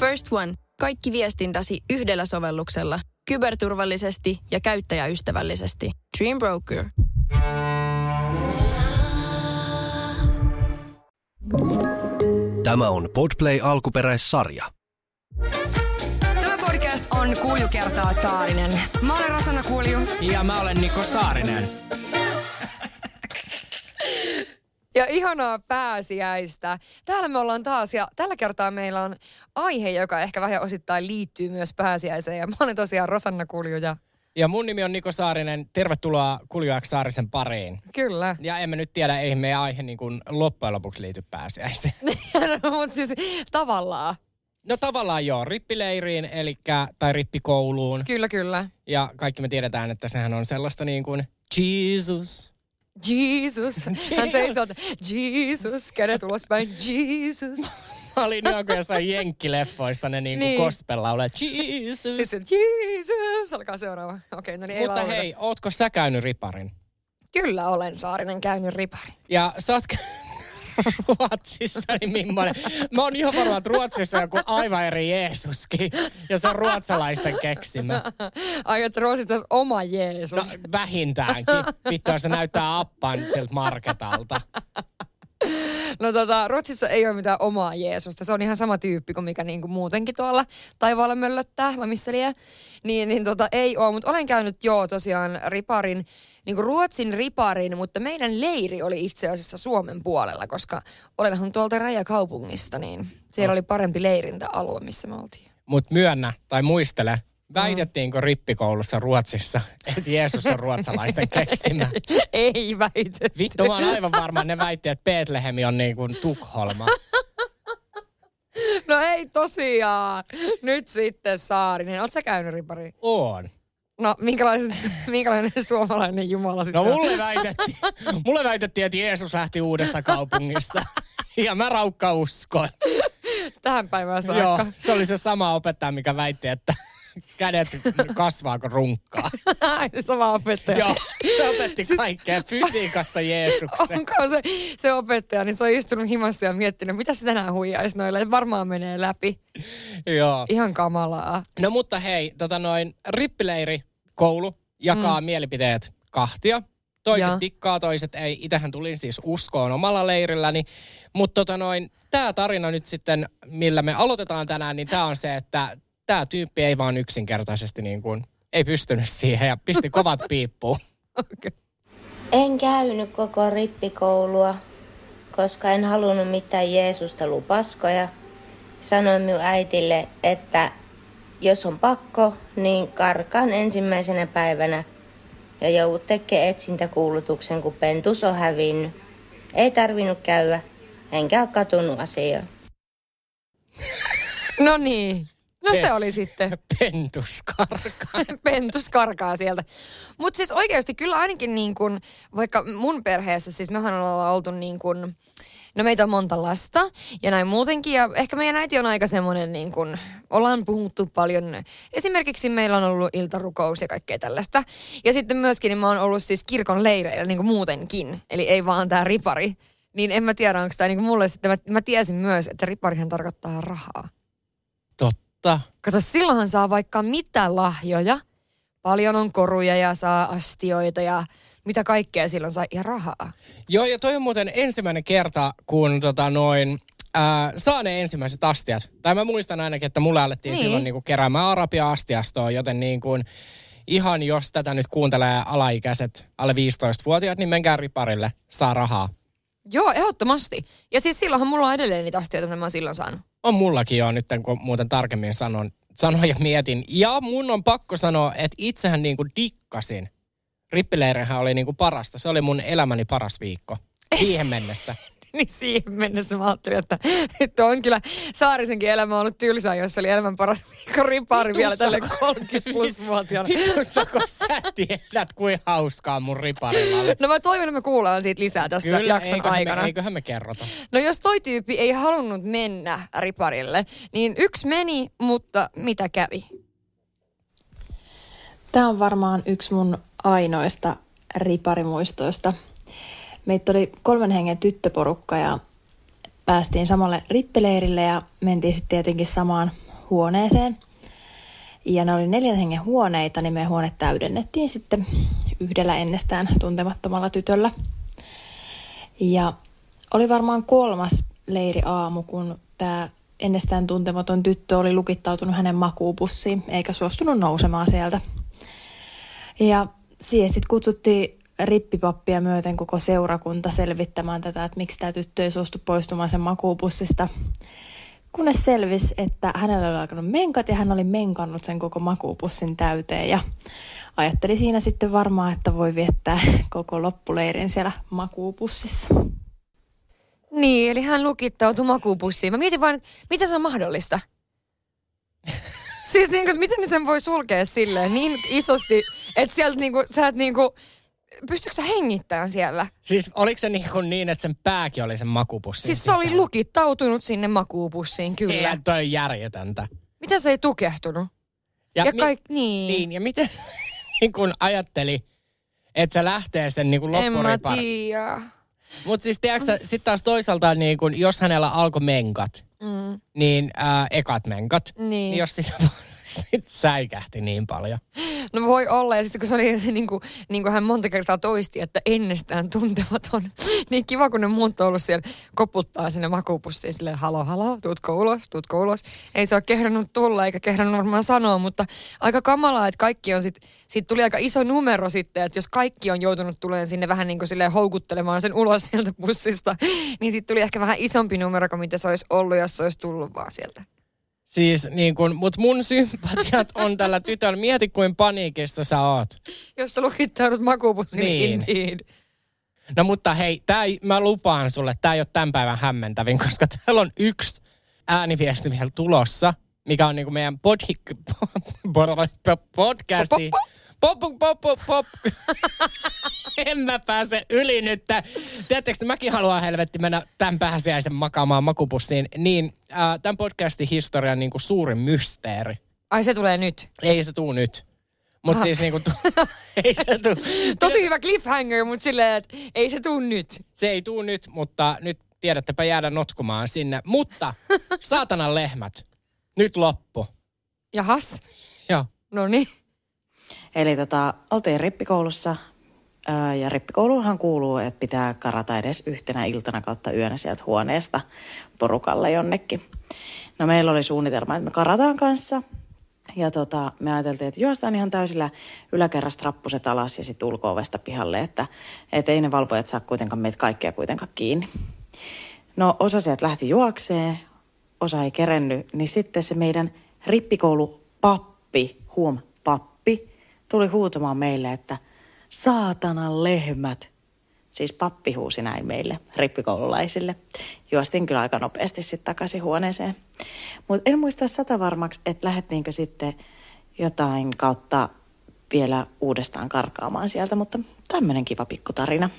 First One. Kaikki viestintäsi yhdellä sovelluksella. Kyberturvallisesti ja käyttäjäystävällisesti. Dream Broker. Tämä on Podplay alkuperäissarja. Tämä podcast on Kulju kertaa Saarinen. Mä olen Rosanna Kulju. Ja mä olen Niko Saarinen. Ja ihanaa pääsiäistä. Täällä me ollaan taas ja tällä kertaa meillä on aihe, joka ehkä vähän osittain liittyy myös pääsiäiseen. Ja mä olen tosiaan Rosanna Kulju ja mun nimi on Niko Saarinen. Tervetuloa Kulju Saarisen pariin. Kyllä. Ja emme nyt tiedä, ei meidän aihe niin kuin loppujen lopuksi liity pääsiäiseen. No, mutta siis tavallaan. No tavallaan joo, rippileiriin tai rippikouluun. Kyllä, kyllä. Ja kaikki me tiedetään, että sehän on sellaista niin kuin Jesus. Hän seisoo, Jesus, kädet ulospäin, Jesus. Mä olin joku jossain jenkkileffoista ne niin. Gospel-laulee, Jesus. Jesus, alkaa seuraava. Okei, no niin, ei lauleta. Hei, ootko sä käynyt riparin? Kyllä olen, Saarinen, käynyt riparin. Ja sä oot Ruotsissa, niin millainen? Mä oon ihan varmaan, että Ruotsissa on joku aivan eri Jeesuskin, ja se on ruotsalaisten keksimä. Ai, että Ruotsissa on oma Jeesus. No, vähintäänkin. Vittua, se näyttää appan sieltä marketalta. No Ruotsissa ei ole mitään omaa Jeesusta. Se on ihan sama tyyppi kuin mikä niinku muutenkin tuolla taivaalla möllöttää, vai missä liian. Niin, ei ole, mutta olen käynyt tosiaan riparin. Niin kuin Ruotsin riparin, mutta meidän leiri oli itse asiassa Suomen puolella, koska olenhan tuolta rajakaupungista, niin siellä oli parempi leirintäalue, missä me oltiin. Mutta myönnä tai muistele, väitettiinkö rippikoulussa Ruotsissa, että Jeesus on ruotsalaisten keksimä? Ei väitetty. Vittu, mä oon aivan varma, ne väitti, että Betlehemi on niin kuin Tukholma. No ei tosiaan. Nyt sitten Saarinen. Oot sä käynyt ripariin? Oon. No, minkälainen suomalainen jumala sitten? No, mulle väitettiin, että Jeesus lähti Uudesta kaupungista. Ja mä raukka uskoin. Tähän päivään saakka. Joo, se oli se sama opettaja, mikä väitti, että kädet kasvaa kuin runkkaa. Sama opettaja. Joo, se opetti kaikkea fysiikasta Jeesukseen. Onko se opettaja, niin se on istunut himassa ja miettinyt, mitä se tänään huijaisi noille. Varmaan menee läpi. Joo. Ihan kamalaa. No mutta hei, rippileiri. Koulu jakaa mielipiteet kahtia. Toiset tikkaa, toiset ei. Itähän tulin siis uskoon omalla leirilläni. Mutta tämä tarina nyt sitten, millä me aloitetaan tänään, niin tämä on se, että tämä tyyppi ei vaan yksinkertaisesti niin kuin, ei pystynyt siihen ja pisti kovat piippuun. Okay. En käynyt koko rippikoulua, koska en halunnut mitään Jeesusta lupaskoja. Sanoin minun äitille, että jos on pakko, niin karkaan ensimmäisenä päivänä ja joudut tekemään etsintäkuulutuksen, kun pentus on hävinnyt. Ei tarvinnut käydä, enkä ole katunut asiaa. No niin, se oli sitten. Pentus karkaa. Pentus karkaa sieltä. Mutta siis oikeasti kyllä ainakin niin kun, vaikka mun perheessä, siis mehän ollaan oltu niin kun, no meitä on monta lasta ja näin muutenkin ja ehkä meidän äiti on aika semmoinen niin kuin, ollaan puhuttu paljon. Esimerkiksi meillä on ollut iltarukous ja kaikkea tällaista. Ja sitten myöskin niin mä oon ollut siis kirkon leireillä niin kuin muutenkin, eli ei vaan tää ripari. Niin en mä tiedä, onko tää niin kuin mulle sitten, mä tiesin myös, että riparihan tarkoittaa rahaa. Totta. Kato, silloinhan saa vaikka mitä lahjoja. Paljon on koruja ja saa astioita ja mitä kaikkea silloin sai ihan rahaa. Joo, ja toi on muuten ensimmäinen kerta, kun saa ne ensimmäiset astiat. Tai mä muistan ainakin, että mulle alettiin silloin niinku keräämään arabia-astiastoa, joten niin kuin ihan jos tätä nyt kuuntelee alaikäiset, alle 15-vuotiaat, niin menkää riparille, saa rahaa. Joo, ehdottomasti. Ja siis silloinhan mulla on edelleen niitä astioita, mitä mä oon silloin saanut. On mullakin jo nyt, kun muuten tarkemmin sanon ja mietin. Ja mun on pakko sanoa, että itsehän niinku dikkasin. Rippileirehän oli niinku parasta. Se oli mun elämäni paras viikko. Siihen mennessä. Niin siihen mennessä mä ajattelin, että on kyllä Saarisenkin elämä ollut tylsää, jos oli elämän paras viikko ripari vielä tälle 30+-vuotiaana. Vitustako sä tiedät, kuin hauskaa mun riparilla oli? No mä toivon, että me kuullaan siitä lisää tässä kyllä, jakson aikana. Eiköhän me kerrota. No jos toi tyyppi ei halunnut mennä riparille, niin yksi meni, mutta mitä kävi? Tämä on varmaan yksi mun ainoista riparimuistoista. Meitä oli 3 hengen tyttöporukka ja päästiin samalle rippileirille ja mentiin sitten tietenkin samaan huoneeseen. Ja ne oli 4 hengen huoneita, niin meidän huone täydennettiin sitten yhdellä ennestään tuntemattomalla tytöllä. Ja oli varmaan 3. leiriaamu, kun tämä ennestään tuntematon tyttö oli lukittautunut hänen makuupussiin, eikä suostunut nousemaan sieltä. Ja siihen sitten kutsuttiin rippipappia myöten koko seurakunta selvittämään tätä, että miksi tämä tyttö ei suostu poistumaan sen makuupussista. Kunnes selvisi, että hänellä oli alkanut menkat ja hän oli menkannut sen koko makuupussin täyteen. Ja ajatteli siinä sitten varmaan, että voi viettää koko loppuleirin siellä makuupussissa. Niin, eli hän lukittautui makuupussiin. Mä mietin vaan, mitä se on mahdollista? Siis niinku, miten sen voi sulkea silleen niin isosti, että sieltä niinku, sä et niinku... Pystytkö sä hengittämään siellä? Siis oliko se niin, että sen pääkin oli sen makuupussin siis sisällä? Se oli lukittautunut sinne makuupussiin, kyllä. Ei, toi on järjetöntä. Mitä se ei tukehtunut? Niin, ja miten niin kun ajatteli, että se lähtee sen niin loppuripariin? En mä tiedä. Mutta siis tiedätkö, sit taas toisaalta, niin kun, jos hänellä alkoi menkat, niin ekat menkat, niin jos sitä... Sitten säikähti niin paljon. No voi olla, ja sitten kun se oli se, niin kuin hän monta kertaa toisti, että ennestään tuntematon, niin kiva kun ne muut on ollut siellä, koputtaa sinne makuupussiin silleen, halo, tuutko ulos. Ei se ole kehdannut tulla, eikä kehdannut varmaan sanoa, mutta aika kamalaa, että kaikki on sitten, siitä tuli aika iso numero sitten, että jos kaikki on joutunut tulemaan sinne vähän niin kuin silleen houkuttelemaan sen ulos sieltä bussista, niin sitten tuli ehkä vähän isompi numero kuin mitä se olisi ollut, jos se olisi tullut vaan sieltä. Siis niin kun, mut mun sympatiat on tällä tytöllä. Mieti, kuin paniikissa sä oot. Jos sä lukittaudut makuupussin, niin. Indeed. No mutta hei, mä lupaan sulle, tää ei oo tän päivän hämmentävin, koska täällä on 1 ääniviesti vielä tulossa, mikä on niinku meidän podcasti. Pop. En mä pääse yli nyt. Tiedättekö, mäkin haluan helvetti mennä tämän pääsiäisen makaamaan makupussiin. Niin tämän podcastin historian niin kuin suurin mysteeri. Ai se tulee nyt? Ei se tuu nyt. Mutta siis niin kuin ei se tuu. Tosi hyvä cliffhanger, mutta silleen, että ei se tuu nyt. Se ei tuu nyt, mutta nyt tiedättepä jäädä notkumaan sinne. Mutta saatanan lehmät, nyt loppu. Jahas. Joo. No niin. Eli oltiin rippikoulussa ja rippikouluunhan kuuluu, että pitää karata edes yhtenä iltana kautta yönä sieltä huoneesta porukalle jonnekin. No meillä oli suunnitelma, että me karataan kanssa ja me ajateltiin, että juostaan ihan täysillä yläkerrastrappuset alas ja sitten ulko-ovesta pihalle, että ei ne valvojat saa kuitenkaan meitä kaikkia kuitenkaan kiinni. No osa sieltä lähti juokseen, osa ei kerennyt, niin sitten se meidän rippikoulupappi, pappi, tuli huutamaan meille, että saatanan lehmät. Siis pappi huusi näin meille, rippikoululaisille. Juostin kyllä aika nopeasti sitten takaisin huoneeseen. Mutta en muista 100% varmaksi, että lähdettiinkö sitten jotain kautta vielä uudestaan karkaamaan sieltä, mutta tämmöinen kiva pikkutarina.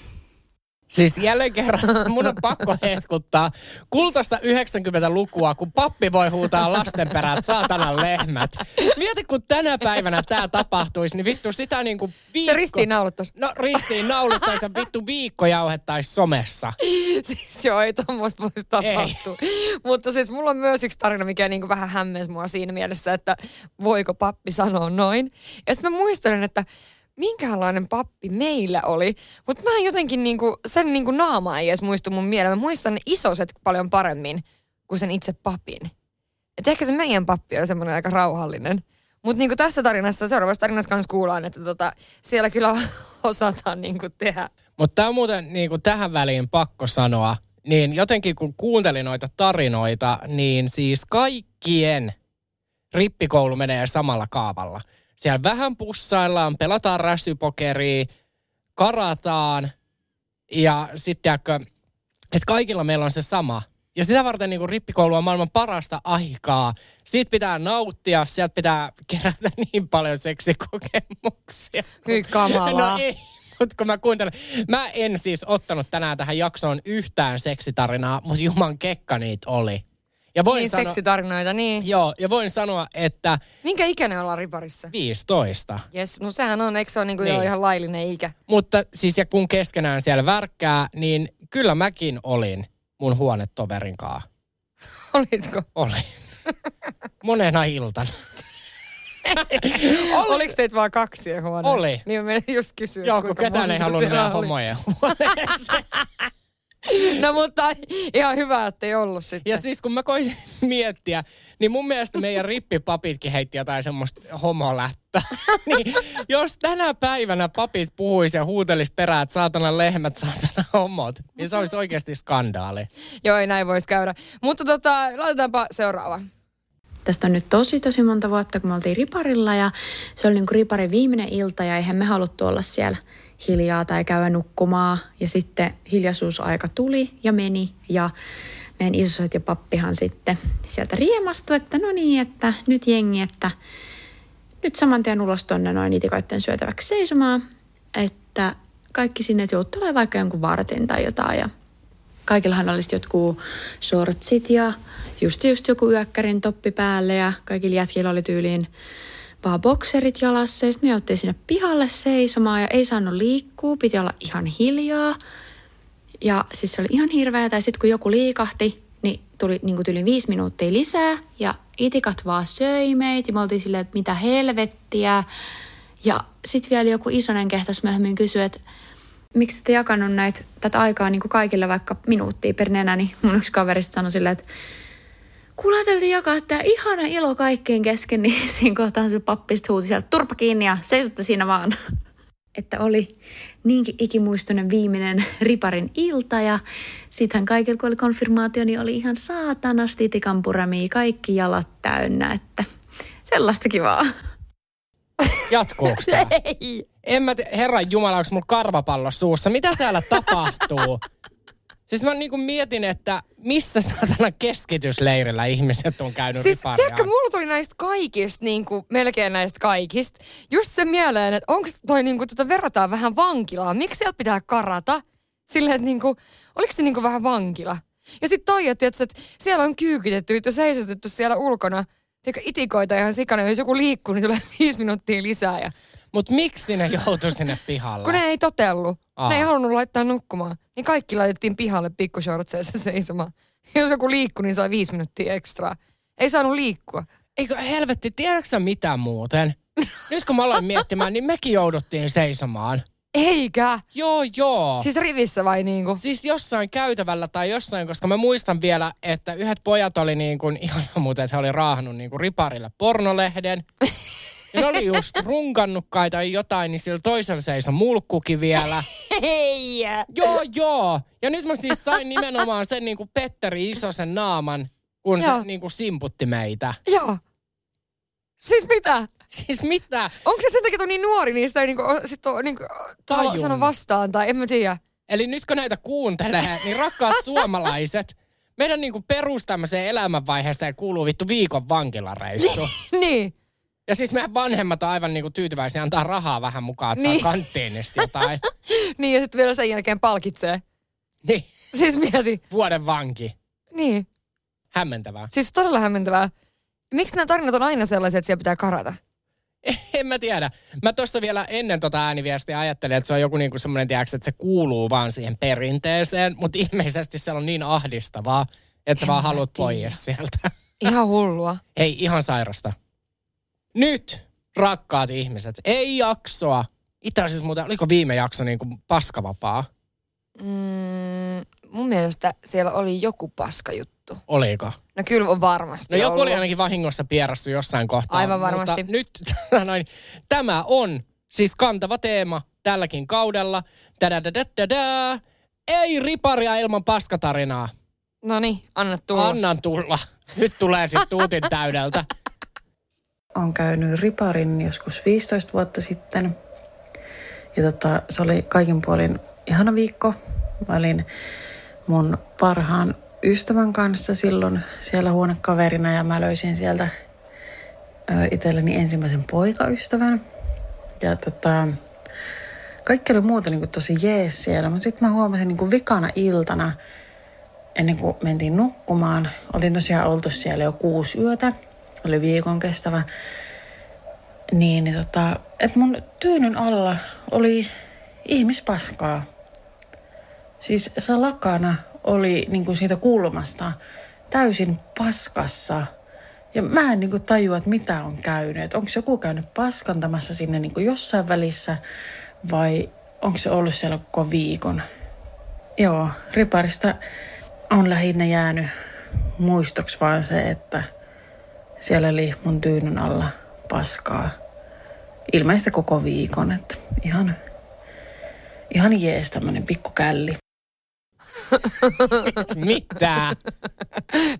Siis jälleen kerran mun on pakko hehkuttaa kultaista 90-lukua, kun pappi voi huutaa lasten perään, saatanan lehmät. Mieti, kun tänä päivänä tää tapahtuisi, niin vittu sitä niinku viikko... Se ristiinnauluttaisi. No ristiinnauluttaisi ja vittu viikko jauhettaisi somessa. Siis joo, ei tommoista voisi tapahtua. Mutta siis mulla on myös yksi tarina, mikä niinku vähän hämmensi mua siinä mielessä, että voiko pappi sanoa noin. Ja sitten mä muistelen, että... Minkälainen pappi meillä oli, mutta mä jotenkin sen naama ei edes muistu mun mieleen. Mä muistan ne isoset paljon paremmin kuin sen itse papin. Et ehkä se meidän pappi on semmoinen aika rauhallinen. Mutta tässä tarinassa, seuraavassa tarinassa kanssa kuullaan, että siellä kyllä osataan tehdä. Mutta tää on muuten tähän väliin pakko sanoa, niin jotenkin kun kuuntelin noita tarinoita, niin siis kaikkien rippikoulu menee samalla kaavalla. Siellä vähän pussaillaan, pelataan räsypokeria, karataan ja sitten että kaikilla meillä on se sama. Ja sitä varten niin kuin rippikoulu on maailman parasta aikaa. Siitä pitää nauttia, sieltä pitää kerätä niin paljon seksikokemuksia. Hyi kamalaa. No ei, mutta kun mä kuuntelen. Mä en siis ottanut tänään tähän jaksoon yhtään seksitarinaa, mutta juman kekka niitä oli. Ja voin niin, seksitarinoita, niin. Joo, ja voin sanoa, että... Minkä ikäinen ollaan riparissa? 15. Jes, no sehän on, eikö se ole niin. Jo ihan laillinen ikä? Mutta siis, ja kun keskenään siellä värkkää, niin kyllä mäkin olin mun huonetoverinkaan. Olitko? Olin. monena iltana. Oliko teitä vaan kaksi huoneessa? Oli. Niin mä menin just kysyä. Joo, kun ketään ei halunnut nämä homoja huoneeseen. No mutta ihan hyvä, että ei ollut sitten. Ja siis kun mä koin miettiä, niin mun mielestä meidän rippipapitkin heitti jotain semmoista homoläppää. Niin, jos tänä päivänä papit puhuisi ja huutelisi perään, että saatana lehmät, saatana homot, niin se olisi oikeasti skandaali. Joo, ei näin voisi käydä. Mutta laitetaanpa seuraava. Tästä on nyt tosi monta vuotta, kun me oltiin riparilla ja se oli niin kuin riparin viimeinen ilta ja eihän me haluttu olla siellä hiljaa tai käydä nukkumaan. Ja sitten hiljaisuusaika tuli ja meni ja meidän isosot ja pappihan sitten sieltä riemastui, että no niin, että nyt jengi, että nyt saman tien ulos tonne noin itikoitten syötäväksi seisomaan. Että kaikki sinne joutuu vaikka jonkun vartin tai jotain ja kaikillahan olisi jotkut shortsit ja just joku yökkärin toppi päälle ja kaikilla jätkillä oli tyyliin vaan bokserit jalassa. Ja sitten me jouttiin sinne pihalle seisomaan ja ei saanut liikkua, piti olla ihan hiljaa. Ja siis se oli ihan hirveä. Tai sitten kun joku liikahti, niin tuli niin kuin tyyliin 5 minuuttia lisää ja itikat vaan söi meitä. Me oltiin silleen, että mitä helvettiä. Ja sitten vielä joku isonen kehtas myöhemmin kysyi, että miksi ette jakanut tätä aikaa niin kuin kaikille vaikka minuuttia per nenä, niin mun yksi kaverista sanoi silleen, että kun ajateltiin jakaa tämä ihana ilo kaikkien kesken, niin siinä kohtaan se pappista huusi sieltä turpa kiinni ja seisotte siinä vaan. Että oli niinkin ikimuistoinen viimeinen riparin ilta ja siitähän kaikilla, kun oli konfirmaatio, niin oli ihan saatanasti tikanpuramia, kaikki jalat täynnä, että sellaista kivaa. Jatkuuko tämä? Ei. En mä, herran jumala, onko mulla karvapallo suussa? Mitä täällä tapahtuu? Siis mä niinku mietin, että missä saatana keskitysleirillä ihmiset on käynyt siis, ripariaan. Siis tiedätkö, mulla tuli näistä kaikista, niinku, melkein näistä kaikista, just se mieleen, että onko toi niinku, verrataan vähän vankilaan. Miksi sieltä pitää karata? Silleen, että niinku, oliko se niinku vähän vankila? Ja sit toi, että siellä on kyykytetty ja seisostettu siellä ulkona. Tiedätkö, itikoita ihan sikana, jos joku liikkuu, niin tulee 5 minuuttia lisää. Ja... Mutta miksi ne joutui sinne pihalle? Kun ne ei totellut. Aa. Ne ei halunnut laittaa nukkumaan. Niin kaikki laitettiin pihalle pikkushortseissa seisomaan. Jos joku liikkui, niin sai 5 minuuttia ekstraa. Ei saanut liikkua. Eikö helvetti, tiedätkö sä mitään muuten? Nyt kun mä aloin miettimään, niin mekin jouduttiin seisomaan. Eikä? Joo. Siis rivissä vai niinku? Siis jossain käytävällä tai jossain, koska mä muistan vielä, että yhdet pojat oli niinku, ihana muuten, että he oli raahannut niinku riparille pornolehden. Ja ne oli just runkannutkai tai jotain, niin sillä toisella seisoi mulkkukin vielä. Hei! Joo. Ja nyt mä siis sain nimenomaan sen niinku Petteri Isosen naaman, kun se niinku simputti meitä. Joo. Siis mitä? Onko se sen takia, että on niin nuori, niin sitä ei niinku sano vastaan tai en mä tiedä. Eli nyt kun näitä kuuntelee, niin rakkaat suomalaiset, meidän niinku perus tämmöiseen elämänvaiheesta ei kuuluu vittu viikon vankilareissu. Niin. Ja siis meidän vanhemmat on aivan niinku tyytyväisiä antaa rahaa vähän mukaan, että saa kanttiinista jotain. Niin ja sitten vielä sen jälkeen palkitsee. Niin. Siis mieti. Vuoden vanki. Niin. Hämmentävää. Siis todella hämmentävää. Miksi nämä tarinat on aina sellaisia, että siellä pitää karata? En mä tiedä. Mä tuossa vielä ennen ääniviestiä ajattelin, että se on joku niinku semmoinen, tiedätkö, että se kuuluu vaan siihen perinteeseen. Mutta ilmeisesti se on niin ahdistavaa, että sä vaan haluat pois sieltä. Ihan hullua. Ei, ihan sairasta. Nyt, rakkaat ihmiset, ei jaksoa. Itse asiassa muuten, oliko viime jakso niin kuin paskavapaa? Mun mielestä siellä oli joku paskajuttu. Oliko? No kyllä on varmasti ollut. Joku oli ainakin vahingossa pierässyt jossain kohtaa. Aivan varmasti. Mutta nyt tämä on siis kantava teema tälläkin kaudella. Ei riparia ilman paskatarinaa. No niin, anna tulla. Annan tulla. Nyt tulee sitten tuutin täydeltä. Olen käynyt riparin joskus 15 vuotta sitten. Ja se oli kaikin puolin ihana viikko. Mä olin mun parhaan ystävän kanssa silloin siellä huonekaverina ja mä löysin sieltä itselleni ensimmäisen poikaystävän. Ja kaikki oli muuta niin kuin tosi jees siellä. Mutta sitten mä huomasin niin kuin vikana iltana, ennen kuin mentiin nukkumaan, olin tosiaan oltu siellä jo 6 yötä. Oli viikon kestävä, niin että mun tyynyn alla oli ihmispaskaa. Siis salakana oli niin kuin siitä kulmasta täysin paskassa Ja mä en niinku tajua, että mitä on käynyt. Että onko joku käynyt paskantamassa sinne niinku jossain välissä vai onko se ollut siellä koko viikon? Joo, riparista on lähinnä jäänyt muistoksi vaan se, että siellä oli mun tyynyn alla paskaa. Ilmeisesti koko viikon, että ihan jees tämmönen pikkukälli. Mitä?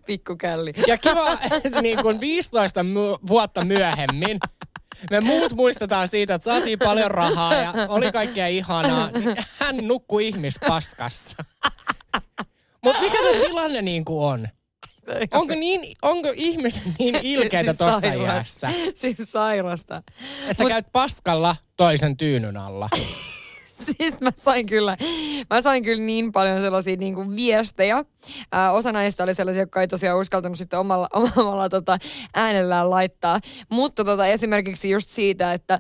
Pikkukälli. Ja kiva, että niin kuin 15 vuotta myöhemmin me muut muistetaan siitä, että saatiin paljon rahaa ja oli kaikkea ihanaa. Hän nukkui ihmispaskassa. Mutta mikä tämä tilanne niin kuin on? Onko ihmiset niin ilkeitä tuossa iässä? Siis sairasta. Että sä käyt paskalla toisen tyynyn alla. Siis mä sain kyllä niin paljon sellaisia niin kuin viestejä. Osa näistä oli sellaisia, jotka ei tosiaan uskaltanut sitten omalla äänellään laittaa. Mutta esimerkiksi just siitä, että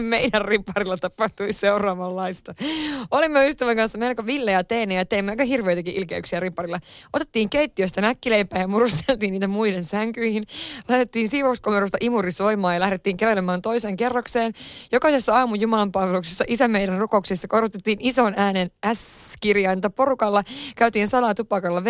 meidän riparilla tapahtui seuraavanlaista. Olimme ystävän kanssa melko villejä ja teinejä ja teimme aika hirveitäkin ilkeyksiä riparilla. Otettiin keittiöstä näkkileipää ja murusteltiin niitä muiden sänkyihin. Lähdettiin siivouskomerosta imuri soimaan ja lähdettiin kävelemään toiseen kerrokseen. Jokaisessa aamun jumalanpalveluksessa isä meidän rukouksissa korotettiin ison äänen S-kirjainta porukalla. Käytiin salaa tupakalla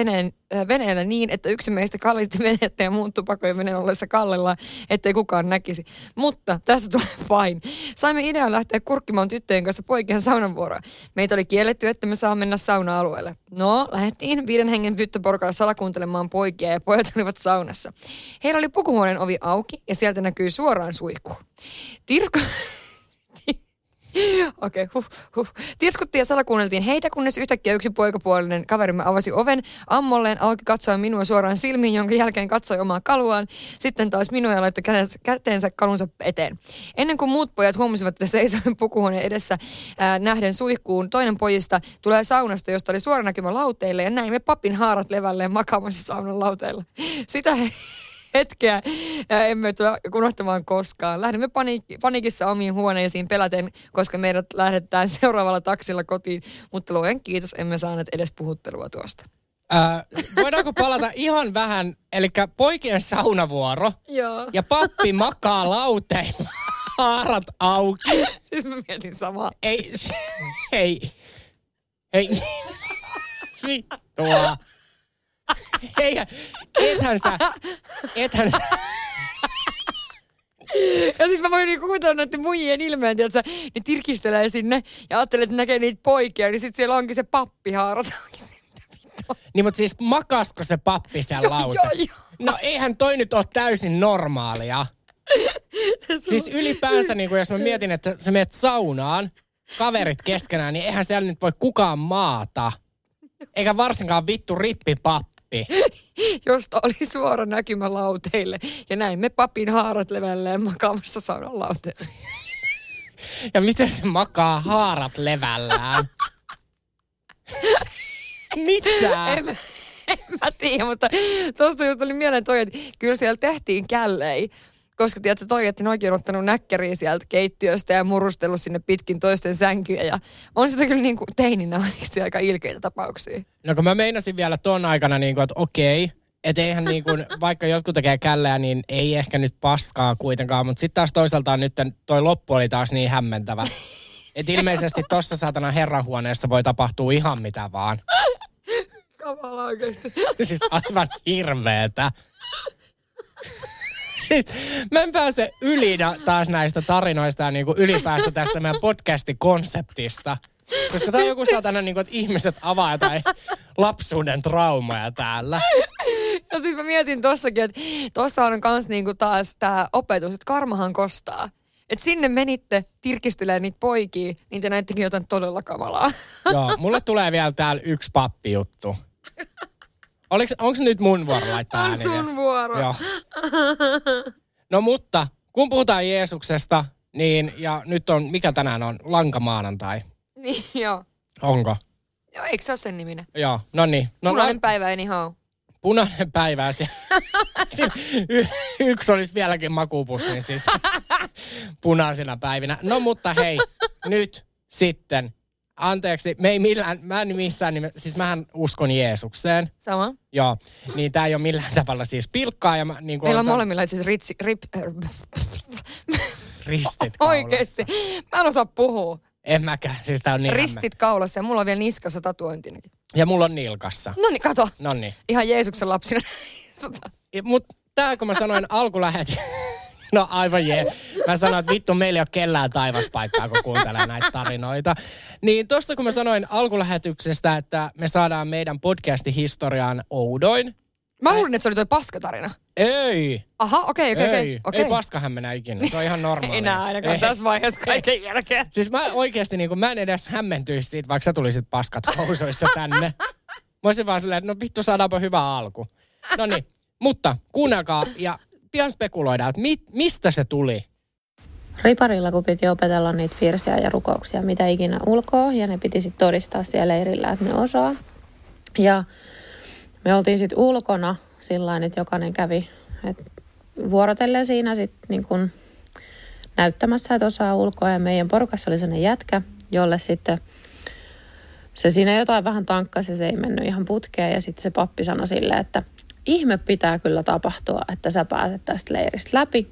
veneellä niin, että yksi meistä kallisti venettä ja muut tupakoivat veneen ollessa kallellaan, ettei kukaan näkisi. Mutta tässä tulee pain. Saimme idean lähteä kurkkimaan tyttöjen kanssa poikien saunavuoroa. Meitä oli kielletty, että me saa mennä sauna-alueelle. No, lähdettiin 5 hengen tyttöporukalla salakuuntelemaan poikia ja pojat olivat saunassa. Heillä oli pukuhuoneen ovi auki ja sieltä näkyi suoraan suihkuun. Tirskuttiin ja salakuunneltiin heitä, kunnes yhtäkkiä yksi poikapuolinen kaverimme avasi oven ammolleen auki katsoen minua suoraan silmiin, jonka jälkeen katsoi omaa kaluaan. Sitten taas minua ja laittoi käteensä kalunsa eteen. Ennen kuin muut pojat huomasivat, että seisoin pukuhuoneen edessä nähden suihkuun, toinen pojista tulee saunasta, josta oli suora näkymä lauteille ja näimme papin haarat levälleen makaamassa saunan lauteilla. Sitä hetkeä emme tule unohtamaan koskaan. Lähdemme paniikissa omiin huoneisiin peläten, koska meidät lähdetään seuraavalla taksilla kotiin. Mutta luojan kiitos, emme saaneet edes puhuttelua tuosta. Voidaanko palata ihan vähän? Eli poikien saunavuoro. Joo. Ja pappi makaa lauteilla haarat auki. Siis mä mietin samaa. Ei. Vittua. Ethän sä. Ja siis mä voin niin kuvitella näiden muijien ilmeen, että ne tirkistelee sinne ja ajattelee, että näkee niitä poikia, niin sit siellä onkin se pappi haarataankin sitä vittua. Niin mutta siis makasko se pappi siellä lauta? Joo. No eihän toi nyt ole täysin normaalia. Siis ylipäänsä, niin jos mä mietin, että sä menet saunaan, kaverit keskenään, niin eihän siellä nyt voi kukaan maata. Eikä varsinkaan vittu rippipappi. Josta oli suora näkymä lauteille. Ja näimme papin haarat levälleen makaamassa saunan lauteille. Ja miten se makaa haarat levällään? Mitä? En mä tiedä, mutta tuosta just tuli mieleen toi, että kyllä siellä tehtiin källei. Koska tiedätkö toi, että ne oikein on ottanut näkkäriä sieltä keittiöstä ja murustellut sinne pitkin toisten sänkyjä. Ja on sitä kyllä niin kuin teininä oikeasti aika ilkeitä tapauksia. No kun mä meinasin vielä ton aikana, niin kuin, että okei, et eihän niin kuin, vaikka jotkut tekee källejä, niin ei ehkä nyt paskaa kuitenkaan. Mutta sitten taas toisaaltaan nyt toi loppu oli taas niin hämmentävä. Että ilmeisesti tossa saatana herranhuoneessa voi tapahtua ihan mitä vaan. Kamala oikeasti. Siis aivan hirveetä. Siis, mä en pääse yli taas näistä tarinoista ja niin kuin ylipäästä tästä meidän podcastikonseptista. Koska tää on joku satana, niin kuin, että ihmiset avaa jotain lapsuuden traumaa täällä. Ja siis mä mietin tossakin, että tossa on kans niin kuin taas tää opetus, että karmahan kostaa. Että sinne menitte tirkistelemään niitä poikia, niin te näittekin jotain todella kamalaa. Joo, mulle tulee vielä täällä yksi pappijuttu. Onko nyt mun vuoro laittaa äänille? On sun vuoro. Joo. No mutta, kun puhutaan Jeesuksesta, niin ja nyt on, mikä tänään on, lankamaanantai. Niin, joo. Onko? Joo, eikö se ole sen niminen? Joo, no niin. No, punainen päivä anyhow. Punainen päivä. Yksi olisi vieläkin makuupussin siis punaisina päivinä. No mutta hei, nyt sitten Anteeksi, me ei millään, mä en missään nimessä, siis mähän uskon Jeesukseen. Sama. Joo, niin tää ei ole millään tavalla siis pilkkaa. Ja mä, niin meillä on molemmilla itse asiassa ristit kaulassa. Oikeesti, mä en osaa puhua. En mäkään, siis tää on niin ristit kaulassa ja mulla on vielä niskassa tatuointinakin. Ja mulla on nilkassa. Noniin, kato. Noniin. Ihan Jeesuksen lapsina. Mut tää kun mä sanoin alkulähetin. No aivan jee. Mä sanoin, että vittu, meillä ei ole kellään taivaspaikkaa, kun kuuntelee näitä tarinoita. Niin tosta kun mä sanoin alkulähetyksestä, että me saadaan meidän podcastin historiaan oudoin. Mä luulin, että se oli toi paskatarina. Ei. Aha, okei. Ei paskahan mennä ikinä, se on ihan normaalia. Enää ainakaan tässä vaiheessa kaiken jälkeen. Siis mä oikeesti, niin kun mä en edes hämmentyisi siitä, vaikka sä tulisit paskat housuissa tänne. Mä olisin vaan silleen, että no vittu, saadaanpa hyvä alku. No niin, mutta kuunnelkaa ja... pian spekuloidaan, että mistä se tuli? Riparilla, kun piti opetella niitä virsiä ja rukouksia, mitä ikinä ulkoa, ja ne piti sitten todistaa siellä leirillä, että ne osaa. Ja me oltiin sitten ulkona sillain, että jokainen kävi vuorotellen siinä sit niin kun näyttämässä, että osaa ulkoa, ja meidän porukassa oli sellainen jätkä, jolle sitten se siinä jotain vähän tankkasi, ja se ei mennyt ihan putkeen, ja sitten se pappi sanoi silleen, että ihme pitää kyllä tapahtua, että sä pääset tästä leiristä läpi.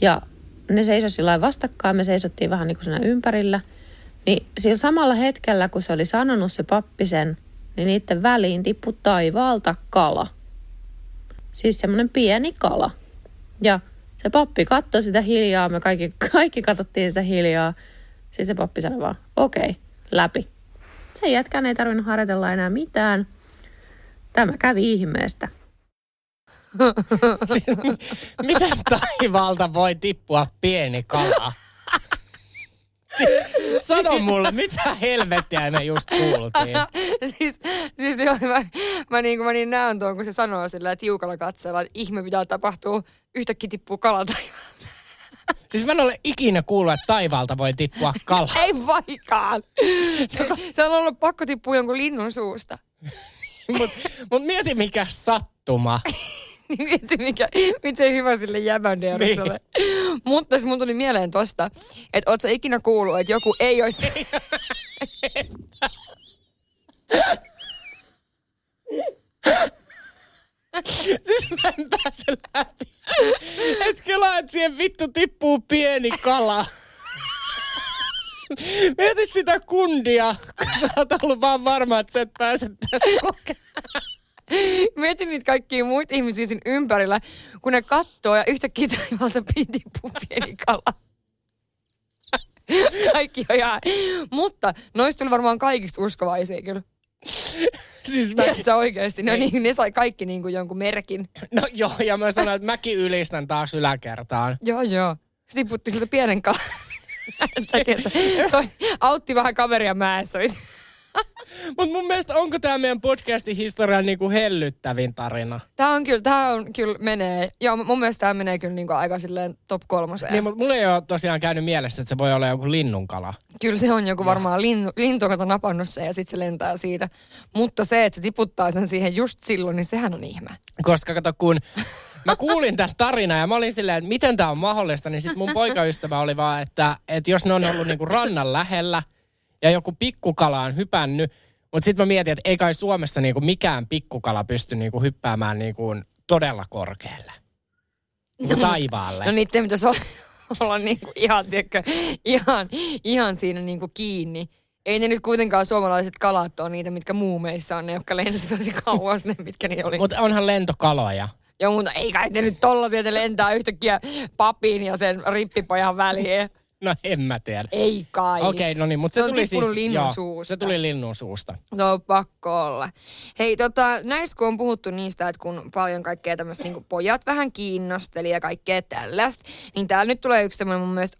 Ja ne seisoi sillain vastakkain, me seisottiin vähän niin kuin siinä ympärillä. Niin sillä samalla hetkellä, kun se oli sanonut se pappi sen, niin niiden väliin tippui taivaalta kala. Siis semmoinen pieni kala. Ja se pappi katsoi sitä hiljaa, me kaikki katsottiin sitä hiljaa. Siis se pappi sanoi vaan, okei, läpi. Sen jätkään ei tarvinnut harjoitella enää mitään. Tämä kävi ihmeestä. Miten taivaalta voi tippua pieni kala? Sano mulle, mitä helvettiä me just kuultiin. Siis joo, mä niin näen tuon, kun se sanoo sillä tiukalla katseella, että ihme pitää tapahtua, yhtäkkiä tippuu kala taivaalta. Siis mä en ole ikinä kuullut, että taivaalta voi tippua kala. Ei vaikkaan. Se on ollut pakko tippua jonkun linnun suusta. Mut mieti mikä sattuma. Mieti miten hyvä sille jäbändeerikselle. Niin. Mutta se mun tuli mieleen tosta, että oot sä ikinä kuullut, että joku ei olisi... Siis mä en pääse läpi. Et kelaa, että siihen vittu tippuu pieni kala. Mieti sitä kundia, kun sä oot ollut vaan varma, että sä et pääse tästä kokemaan. Mieti niitä kaikkia muita ihmisiä siinä ympärillä, kun ne kattoo ja yhtäkkiä taivaalta tippuu pieni kala. Kaikki on ihan... Mutta noista tuli varmaan kaikista uskovaisia kyllä. Siis tiedätkö oikeesti? No niin, ne sai kaikki niin kuin jonkun merkin. No joo, ja mä sanoin, että mäkin ylistän taas yläkertaan. Joo. Se tiputti siltä pienen kalan. Toi autti vähän kaveria mäessä. Mut mun mielestä onko tää meidän podcastin historian niinku hellyttävin tarina? Tää on kyllä menee. Joo, mun mielestä tää menee kyllä niinku aika silleen top 3. Niin, mut mulla ei oo tosiaan käynyt mielessä, että se voi olla joku linnunkala. Kyllä se on joku varmaan lintu, joka on napannut sen ja sit se lentää siitä. Mutta se, että se tiputtaa sen siihen just silloin, niin sehän on ihme. Koska kato kun... Mä kuulin tästä tarinaa ja mä olin silleen, että miten tää on mahdollista, niin sit mun poikaystävä oli vaan, että jos ne on ollut niinku rannan lähellä ja joku pikkukala on hypännyt, mutta sit mä mietin, että ei kai Suomessa niinku mikään pikkukala pysty niinku hyppäämään niinku todella korkealle. No, taivaalle. No niitten pitäisi olla niinku ihan siinä niinku kiinni. Ei ne nyt kuitenkaan suomalaiset kalat ole niitä, mitkä muumeissa on, ne jotka lensi tosi kauas, ne mitkä ne oli. Mutta onhan lentokaloja. Joo, mutta ei kai te nyt tollasia, että lentää yhtäkkiä papin ja sen rippipojan väliin. No en mä tiedä. Ei kai. Okei, no niin, mutta se tuli siis... linnun suusta. Se tuli linnun suusta. No on pakko olla. Hei, näistä kun on puhuttu niistä, että kun paljon kaikkea tämmöistä niin pojat vähän kiinnosteli ja kaikkea tällaista, niin täällä nyt tulee yksi tämmöinen mun mielestä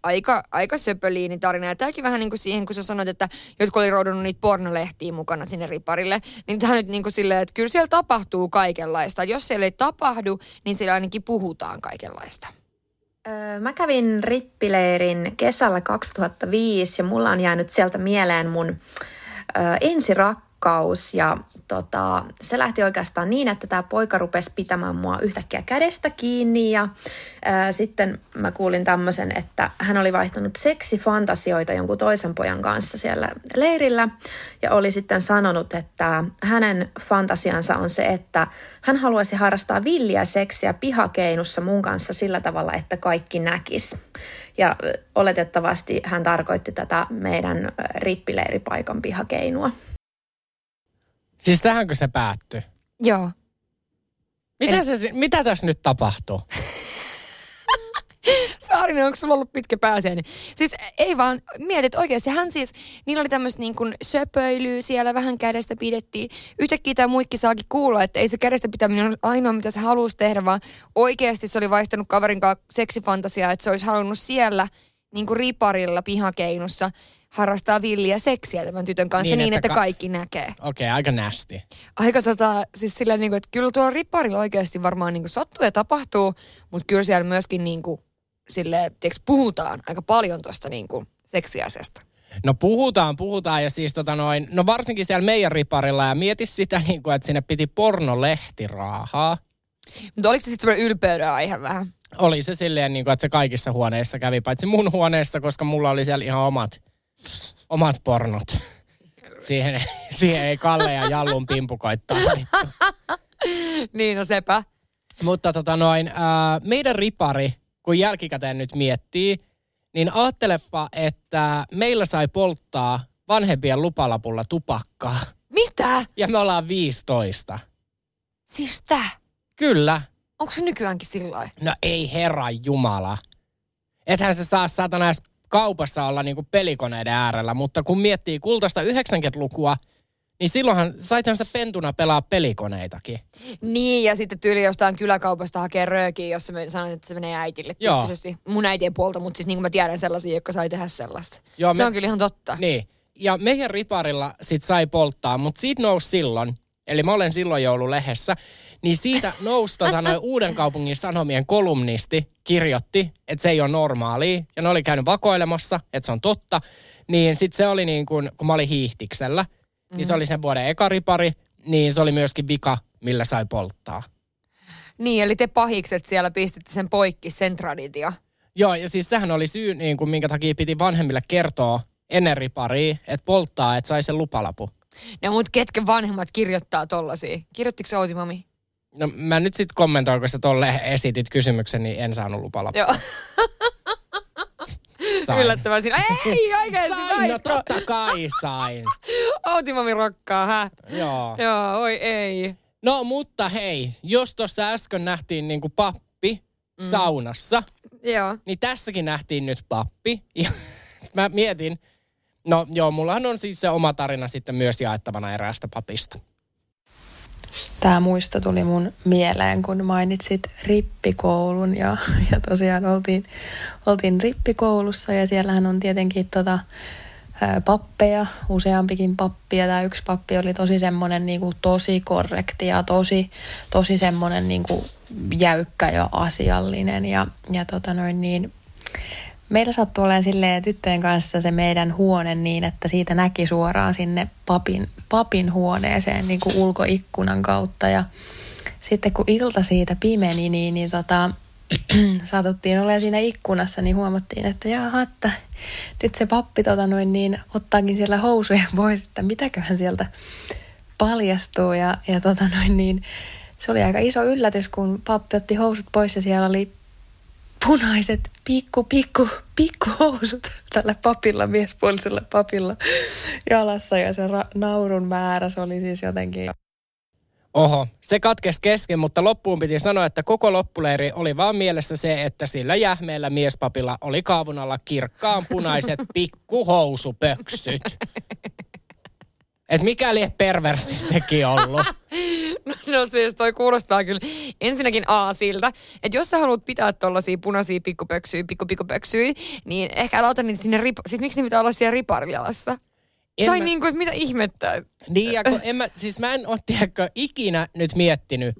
aika söpöliinitarina. Ja tääkin vähän niin kuin siihen, kun sä sanoit, että jotkut oli roudunut niitä pornolehtiä mukana sinne riparille, niin tää nyt niin kuin silleen, että kyllä siellä tapahtuu kaikenlaista. Jos siellä ei tapahdu, niin siellä ainakin puhutaan kaikenlaista. Mä kävin rippileirin kesällä 2005 ja mulla on jäänyt sieltä mieleen mun ensirakkaus. rakkaus. Ja se lähti oikeastaan niin, että tämä poika rupesi pitämään mua yhtäkkiä kädestä kiinni. Ja sitten mä kuulin tämmöisen, että hän oli vaihtanut seksifantasioita jonkun toisen pojan kanssa siellä leirillä. Ja oli sitten sanonut, että hänen fantasiansa on se, että hän haluaisi harrastaa villiä seksiä pihakeinussa mun kanssa sillä tavalla, että kaikki näkisi. Ja oletettavasti hän tarkoitti tätä meidän rippileiripaikan pihakeinua. Siis tähänkö se päättyi? Joo. Mitä tässä nyt tapahtuu? Saarinen, onko sulla ollut pitkä pääsiäinen? Siis ei vaan, mietit oikeasti. Hän siis, niillä oli tämmöistä niin kuin söpöilyä siellä, vähän kädestä pidettiin. Yhtäkkiä tämä muikki saakin kuulla, että ei se kädestä pitäminen ole ainoa, mitä se halusi tehdä, vaan oikeasti se oli vaihtanut kaverin kanssa seksifantasiaa, että se olisi halunnut siellä niin kuin riparilla pihakeinossa harrastaa villiä seksiä tämän tytön kanssa niin että kaikki näkee. Okei, aika nästi. Aika siis silleen niin kuin, että kyllä tuolla riparilla oikeasti varmaan niin kuin sattuu ja tapahtuu, mutta kyllä siellä myöskin niin kuin silleen, tiiäks, puhutaan aika paljon tuosta niin kuin seksiasiasta. No puhutaan ja siis no varsinkin siellä meidän riparilla ja mieti sitä niin kuin, että sinne piti pornolehti raahaa. Mutta oliko se sitten semmoinen ylpeyden aihe vähän? Oli se silleen niin kuin, että se kaikissa huoneissa kävi, paitsi mun huoneessa, koska mulla oli siellä ihan omat pornot. Siihen ei Kalle ja Jallun pimpukoittaa. Niin, no sepä. Mutta meidän ripari, kun jälkikäteen nyt miettii, niin ajattelepa, että meillä sai polttaa vanhempien lupalapulla tupakkaa. Mitä? Ja me ollaan 15. Siis tää? Kyllä. Onko se nykyäänkin sillain? No ei herran jumala. Ethän se saa satanais kaupassa olla niinku pelikoneiden äärellä, mutta kun miettii kultaista 90-lukua, niin silloinhan saithan se pentuna pelaa pelikoneitakin. Niin, ja sitten tyyli jostain kyläkaupasta hakee röökiä, jos sanoit, että se menee äitille tyyppisesti. Mun äitien puolta, mutta siis niin kuin mä tiedän sellaisia, jotka sai tehdä sellaista. Joo, se on kyllä ihan totta. Niin, ja meidän riparilla sit sai polttaa, mutta siitä nousi silloin, eli mä olen silloin joululehdessä, niin siitä nousi Uuden kaupungin Sanomien kolumnisti kirjoitti, että se ei ole normaalia. Ja ne oli käynyt vakoilemassa, että se on totta. Niin sitten se oli niin kuin, kun mä olin hiihtiksellä, niin se oli sen vuoden eka ripari, niin se oli myöskin vika, millä sai polttaa. Niin, eli te pahikset siellä pistitte sen poikki, sen traditio. Joo, ja siis sehän oli syy, niin kuin, minkä takia piti vanhemmille kertoa ennen riparia, että polttaa, että sai sen lupalapu. No mut ketkä vanhemmat kirjoittaa tollasia? Kirjoittiko se Outi Mami? No mä nyt sit kommentoin, kun sä tolle esitit kysymyksen, niin en saanut lupalapua. Joo. Yllättävän siinä. Ei, oikeesti sain. No totta kai sain. Outi Mami rokkaa, hä? Joo. Joo, oi ei. No mutta hei, jos tuossa äsken nähtiin niinku pappi saunassa, joo, niin tässäkin nähtiin nyt pappi. Ja mä mietin. No joo, mullahan on siis se oma tarina sitten myös jaettavana eräästä papista. Tämä muisto tuli mun mieleen, kun mainitsit rippikoulun ja tosiaan oltiin rippikoulussa ja siellähän on tietenkin pappeja, useampikin pappi ja tämä yksi pappi oli tosi semmoinen niinku tosi korrekti ja tosi semmoinen niinku jäykkä ja asiallinen ja meillä sattui olemaan silleen tyttöjen kanssa se meidän huone niin, että siitä näki suoraan sinne papin huoneeseen niin kuin ulkoikkunan kautta. Ja sitten kun ilta siitä pimeni, niin satuttiin olemaan siinä ikkunassa, niin huomattiin, että jaha, että nyt se pappi niin ottaakin siellä housuja pois, että mitäköhän sieltä paljastuu. Ja se oli aika iso yllätys, kun pappi otti housut pois ja siellä oli punaiset pikku housut tällä papilla, miespuolisella papilla jalassa ja se naurun määrä, se oli siis jotenkin. Oho, se katkesi kesken, mutta loppuun piti sanoa, että koko loppuleiri oli vaan mielessä se, että sillä jähmeellä miespapilla oli kaavun alla kirkkaan punaiset pikkuhousupöksyt. Et mikäli perversi sekin ollut. No siis toi kuulostaa kyllä ensinnäkin siltä, että jos sä haluat pitää tollasia punaisia pikkupöksyjä, niin ehkä älä ota niitä sinne siis miksi ne pitää olla siellä riparjalassa? Tai niinku, mitä ihmettä? Niin, ja kun mä en ole ikinä nyt miettinyt,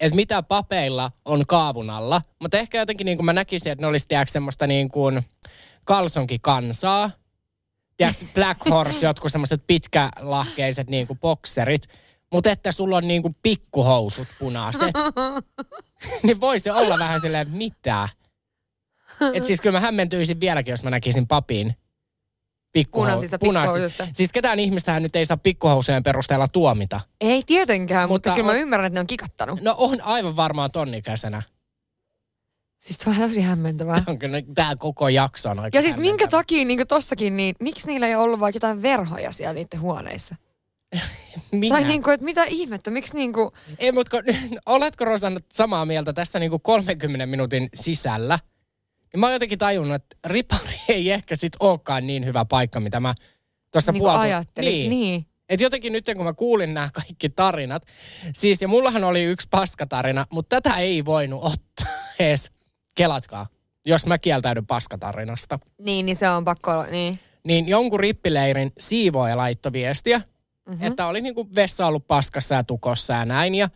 että mitä papeilla on kaavun alla. Mutta ehkä jotenkin niin kuin mä näkisin, että ne olisi semmoista niin kuin kalsonkikansaa. tiedätkö, Black Horse, jotkut semmoiset pitkälahkeiset niinku bokserit, mutta että sulla on niinku pikkuhousut punaiset, niin voisi olla vähän silleen, mitä? Että siis kyllä mä hämmentyisin vieläkin, jos mä näkisin papin punaisissa. Siis ketään ihmistähän nyt ei saa pikkuhousujen perusteella tuomita. Ei tietenkään, mutta kyllä mä ymmärrän, että ne on kikattanut. No on aivan varmaan tonnikäisenä. Siis se on tosi hämmentävää. Tämä koko jakso on oikein. Ja siis minkä takia niin kuin tossakin, niin miksi niillä ei ollut vaikka jotain verhoja siellä niiden huoneissa? Tai niin kuin, että mitä ihmettä, miksi niin kuin... Ei, mutta oletko Rosanna samaa mieltä tässä niin kuin 30 minuutin sisällä? Ja mä oon jotenkin tajunnut, että ripari ei ehkä sit olekaan niin hyvä paikka, mitä mä tuossa niin puolella ajattelin. Niin. Että jotenkin nyt, kun mä kuulin nämä kaikki tarinat, siis ja mullahan oli yksi paskatarina, mutta tätä ei voinut ottaa ees. Kelatkaa, jos mä kieltäydyn paskatarinasta. Niin se on pakko olla, niin. Niin jonkun rippileirin siivooja laittoi viestiä, että oli niinku vessa ollut paskassa ja tukossa ja näin. Ja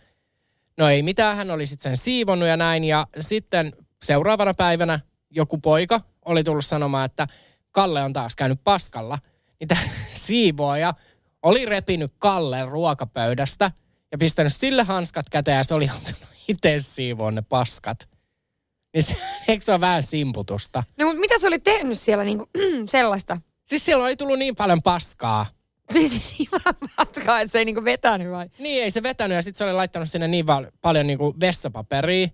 no ei mitään, hän oli sitten sen siivonnut ja näin. Ja sitten seuraavana päivänä joku poika oli tullut sanomaan, että Kalle on taas käynyt paskalla. Niin tämä siivooja oli repinyt Kallen ruokapöydästä ja pistänyt sille hanskat käteen ja se oli joutunut itse siivoon ne paskat. Niin se, eikö se ole vähän simputusta? No mutta mitä se oli tehnyt siellä niinku sellaista? Siis siellä oli tullut niin paljon paskaa. Siis niin paljon matkaa, että se ei niinku vetänyt vai? Niin ei se vetänyt ja sitten se oli laittanut sinne niin paljon niinku vessapaperia.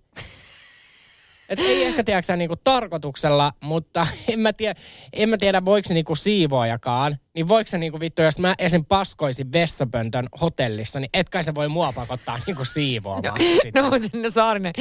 Että ei ehkä tiedäksä niinku tarkoituksella, mutta en mä tiedä voiko se niinku siivoojakaan. Niin voiko se niinku vittu, jos mä esim. Paskoisin vessapöntön hotellissa, niin et kai se voi mua pakottaa niinku siivoamaan. No mutta no, Saarinen,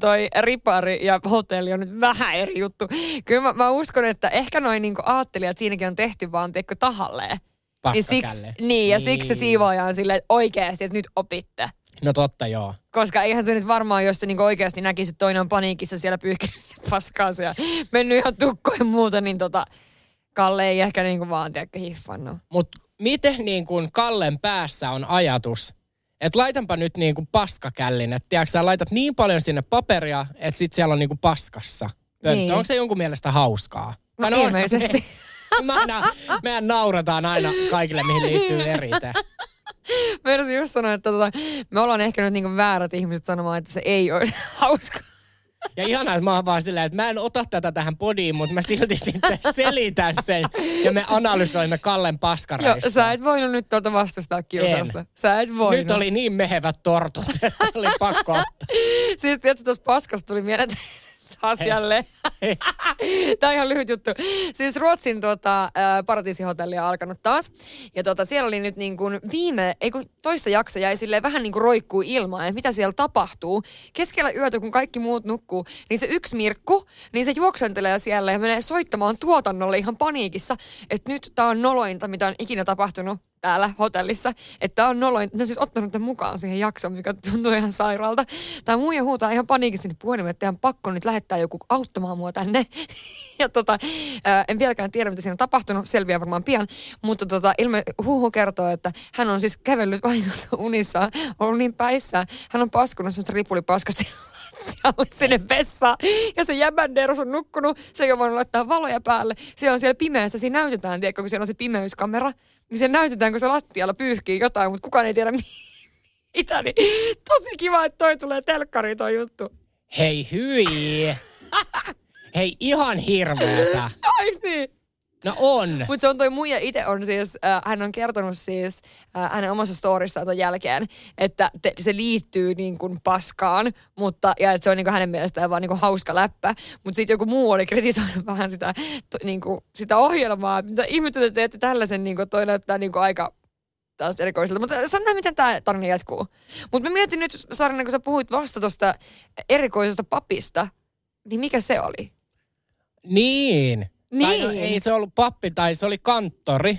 toi ripari ja hotelli on nyt vähän eri juttu. Kyllä mä uskon, että ehkä noin niinku aattelijat siinäkin on tehty vaan teikö tahalleen. Paskakälle. Niin ja siksi se siivooja on silleen oikeasti, että nyt opitte. No totta, joo. Koska eihän se nyt varmaan, jos se niinku oikeasti näkisi, että toinen on paniikissa siellä pyyhkinyt paskaansa ja mennyt ihan tukkoon ja muuta, niin Kalle ei ehkä niinku vaan tiedäkö hiffannut. Mut miten niinku Kallen päässä on ajatus, että laitanpa nyt niinku paskakällin, että tiedätkö sä laitat niin paljon sinne paperia, että sit siellä on niinku paskassa. Niin. Onko se jonkun mielestä hauskaa? No ilmeisesti. Mehän naurataan aina kaikille, mihin liittyy erite. Mä edes just sanoa, että me ollaan ehkä nyt niinku väärät ihmiset sanomaan, että se ei ole hauska. Ja ihanaa, että mä oon vaan silleen, että mä en ota tätä tähän podiin, mutta mä silti sitten selitän sen. Ja me analysoimme Kallen paskareista. Joo, sä et voinut nyt tuolta vastustaa kiusausta. En. Sä et voinut. Nyt oli niin mehevät tortut, että oli pakko ottaa. Siis tietysti tuossa paskasta tuli mieleen taas jälleen. Tämä on ihan lyhyt juttu. Siis Ruotsin paratiisihotelli on alkanut taas. Ja siellä oli nyt niin kuin toista jakso jäi silleen vähän niin kuin roikkuu ilmaan, että mitä siellä tapahtuu. Keskellä yötä, kun kaikki muut nukkuu, niin se yksi Mirkku, niin se juoksentelee siellä ja menee soittamaan tuotannolle ihan paniikissa, että nyt tämä on nolointa, mitä on ikinä tapahtunut täällä hotellissa, että on noloin. No siis ottanut tämän mukaan siihen jaksoon, mikä tuntuu ihan sairaalta. Tää muija huutaa ihan paniikin sinne puhelimeen, että on pakko nyt lähettää joku auttamaan mua tänne. Ja en vieläkään tiedä, mitä siinä on tapahtunut, selviää varmaan pian. Mutta huuhu kertoo, että hän on siis kävellyt vahingossa unissaan, ollut niin päissään. Hän on paskunut semmoista ripulipaskat sinne vessaan. Ja se jäbänderus on nukkunut, se ei ole voinut laittaa valoja päälle. Se on siellä pimeässä, siinä näytetään, tiedätkö, kun siellä on se pimeyskamera. Niin se näytetään, kun se lattialla pyyhkii jotain, mutta kukaan ei tiedä mitä. Niin tosi kiva, että toi tulee telkkariin toi juttu. Hei hyi! Hei ihan hirveetä! Ois niin? No on! Mutta se on toi muija itse on siis, hän on kertonut siis hänen omassa storistaan ton jälkeen, että se liittyy niin kuin paskaan, mutta ja että se on niin kuin hänen mielestään vaan niin kuin hauska läppä. Mutta sitten joku muu oli kritisoinut vähän sitä, niin kuin, sitä ohjelmaa, mitä ihmettä te teette tällaisen, niin kuin, toi näyttää niin kuin aika taas erikoiselta. Mutta sanotaan, miten tämä tarina jatkuu. Mutta mä mietin nyt, Saarinen, kun sä puhuit vasta tuosta erikoisesta papista, niin mikä se oli? Niin. No, ei se ollut pappi tai se oli kanttori.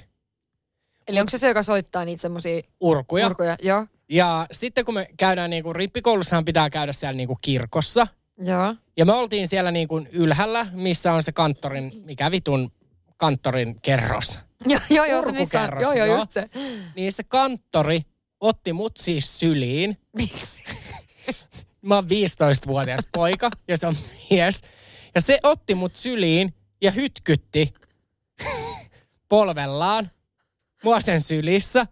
Eli onko se joka soittaa niitä semmoisia urkuja? Joo. Ja sitten kun me käydään niinku rippikoulussahan pitää käydä siellä niinku kirkossa. Joo. Ja me oltiin siellä niinku ylhäällä, missä on se kanttorin, mikä vitun kanttorin kerros. Joo, se missä on. Joo, just se. Niin se kanttori otti mut siis syliin. Miksi? Mä oon 15-vuotias poika ja se on mies. Ja se otti mut syliin. Ja hytkytti polvellaan, mua sen sylissä.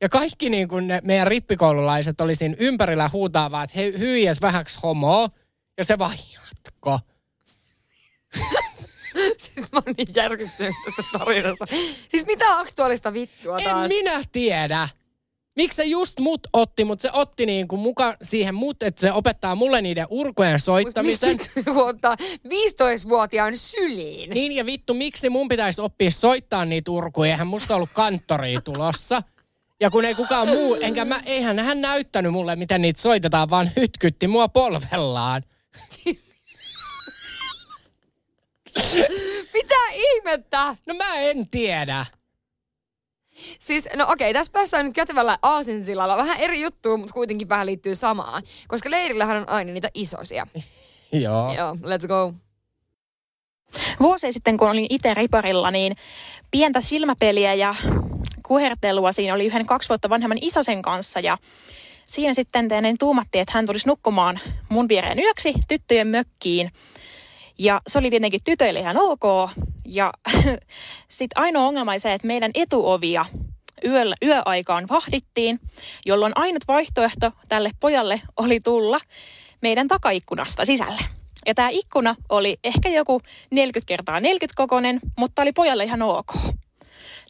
Ja kaikki niin kuin ne meidän rippikoululaiset oli siinä ympärillä huutaavaa, että hei, hyies vähäksi homoa. Ja se vaan jatko. Siis mä oon niin järkyttynyt tästä tarinasta. Siis mitä aktuaalista vittua taas? En minä tiedä. Miksi se just mut otti, mutta se otti niinku mukaan siihen mut, että se opettaa mulle niiden urkujen soittamisen. Mut miksi ottaa 15-vuotiaan syliin? Niin ja vittu, miksi mun pitäisi oppia soittaa niitä urkuja? Eihän musta ollut kanttoria tulossa. Ja kun ei kukaan muu, eihän hän näyttänyt mulle, miten niitä soitetaan, vaan hytkytti mua polvellaan. Mitä ihmettä? No mä en tiedä. Siis, no okei, tässä päästään nyt kätevällä aasinsillalla. Vähän eri juttu, mutta kuitenkin vähän liittyy samaan. Koska leirillähän on aina niitä isoisia. Joo. Joo, let's go. Vuosia sitten, kun olin itse riparilla, niin pientä silmäpeliä ja kuhertelua siinä oli yhden 2 vuotta vanhemman isosen kanssa. Ja siinä sitten teidän tuumattiin, että hän tulisi nukkumaan mun viereen yöksi tyttöjen mökkiin. Ja se oli tietenkin tytöille ihan ok. Ja sitten ainoa ongelma oli se, että meidän etuovia yöaikaan vahdittiin, jolloin ainut vaihtoehto tälle pojalle oli tulla meidän takaikkunasta sisälle. Ja tämä ikkuna oli ehkä joku 40x40 kokoinen, mutta oli pojalle ihan ok.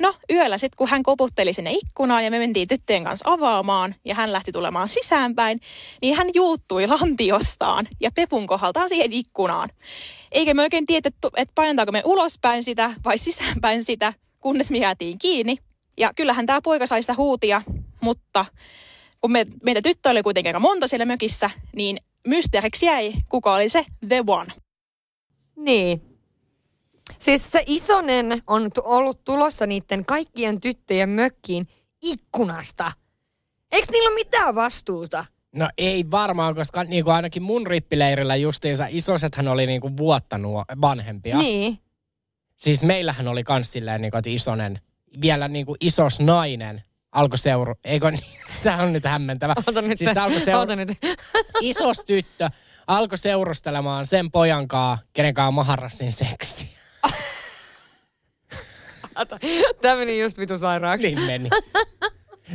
No yöllä sitten, kun hän koputteli sinne ikkunaan ja me mentiin tyttöjen kanssa avaamaan ja hän lähti tulemaan sisäänpäin, niin hän juuttui lantiostaan ja pepun kohdaltaan siihen ikkunaan. Eikä me oikein tiedetty, että painetaanko me ulospäin sitä vai sisäänpäin sitä, kunnes me jäätiin kiinni. Ja kyllähän tämä poika sai sitä huutia, mutta kun meitä tyttö oli kuitenkin aika monta siellä mökissä, niin mysteeriksi jäi, kuka oli se the one. Niin. Siis se isonen on ollut tulossa niiden kaikkien tyttöjen mökkiin ikkunasta. Eikö niillä ole mitään vastuuta? No ei varmaan, koska niin kuin ainakin mun rippileirillä justiinsa isosethan oli niin kuin vuotta vanhempia. Niin. Siis meillähän oli kans silleen, niin kuin, että isonen, vielä niin kuin isos nainen alkoi seuraa. Eikö niin? Tämä on nyt hämmentävä. Isos tyttö alkoi seurustelemaan sen pojan kanssa, kenen kanssa mä harrastin seksiä. Tämä meni just vitu sairaaksi. Niin meni.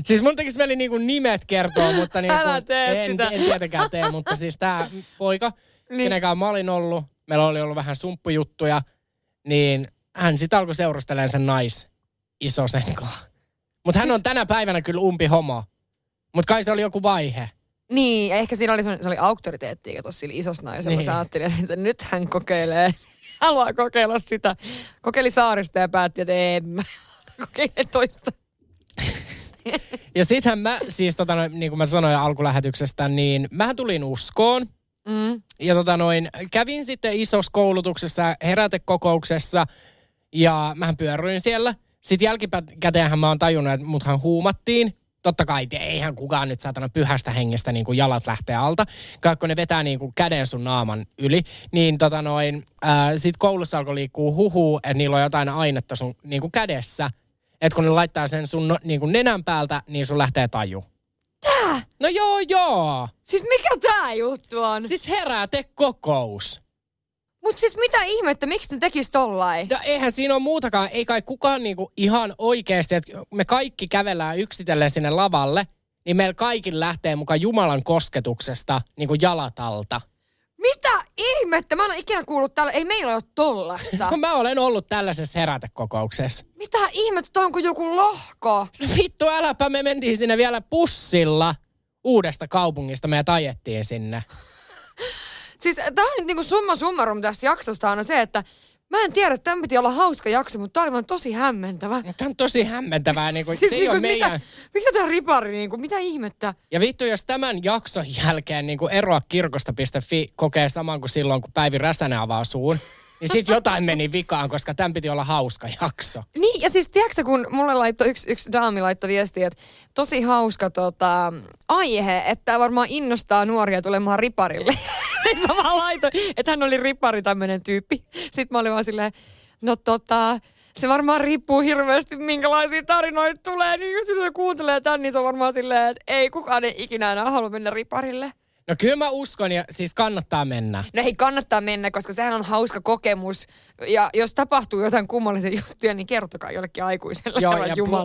Siis mun tekisi mieli niinku nimet kertoa, mutta niinku, en tietenkään tee, mutta siis tää poika, niin. Kenenkään mä olin ollut, meillä oli ollut vähän sumppujuttuja, niin hän sit alkoi seurustelemaan sen naisisosenkaan. Mutta hän siis on tänä päivänä kyllä umpihomo, mutta kai se oli joku vaihe. Niin, ehkä siinä oli, se oli auktoriteettia, kato sillä isossa naisella. Niin. Sä ajattelin, että nyt hän kokeilee. Haluaa kokeilla sitä. Kokeili Saarista ja päätti, että en kokeile toista. Ja sittenhän mä, siis niin kuin mä sanoin alkulähetyksestä, niin mähän tulin uskoon. Mm. Ja kävin sitten isossa koulutuksessa, herätekokouksessa ja mähän pyörryin siellä. Sitten jälkikäteenhän mä oon tajunnut, että muthan huumattiin. Totta kai, eihän kukaan nyt saatana pyhästä hengestä niin kuin jalat lähtee alta, kun ne vetää niin kuin käden sun naaman yli. Niin sit koulussa alkoi liikkuu huhuu, että niillä on jotain ainetta sun niin kuin kädessä. Että kun ne laittaa sen sun niin kuin nenän päältä, niin sun lähtee taju. Tää? No joo. Siis mikä tää juttu on? Siis herätekokous. Mut siis mitä ihmettä, miksi ne tekis tollain? No eihän siinä ole muutakaan, ei kai kukaan niinku ihan oikeesti, että me kaikki kävellään yksitellen sinne lavalle, niin meillä kaikki lähtee mukaan Jumalan kosketuksesta niinku jalat alta. Mitä ihmettä? Mä en ole ikinä kuullut tällä, ei meillä ole tollasta. No mä olen ollut tällaisessa herätekokouksessa. Mitä ihmettä, toi onko joku lohko? Vittu äläpä, me mentiin sinne vielä pussilla Uudesta kaupungista, me ajettiin sinne. Siis tää on nyt niinku summa summarum tästä jaksosta on se, että mä en tiedä, että tämän piti olla hauska jakso, mutta tää oli vaan tosi hämmentävä. Tää on tosi hämmentävää, niinku, siis se niinku, ei ole meidän. Mikä tää ripari, niinku, mitä ihmettä? Ja vittu, jos tämän jakson jälkeen niinku eroakirkosta.fi kokee saman kuin silloin, kun Päivi Räsänen avaa suun, niin sit jotain meni vikaan, koska tämän piti olla hauska jakso. Niin, ja siis tiedätkö, kun mulle laittoi yksi daami laittoi viestiä, että tosi hauska aihe, että tää varmaan innostaa nuoria tulemaan riparille. Mä vaan laitoin, että hän oli ripari tämmönen tyyppi. Sitten mä olin vaan silleen, no se varmaan riippuu hirveästi minkälaisia tarinoita tulee. Niin kun se kuuntelee tän, niin se on varmaan silleen, että ei kukaan ei ikinä enää halua mennä riparille. No kyllä mä uskon ja siis kannattaa mennä. No hei, kannattaa mennä, koska sehän on hauska kokemus. Ja jos tapahtuu jotain kummallisia juttuja, niin kertokaa jollekin aikuiselle.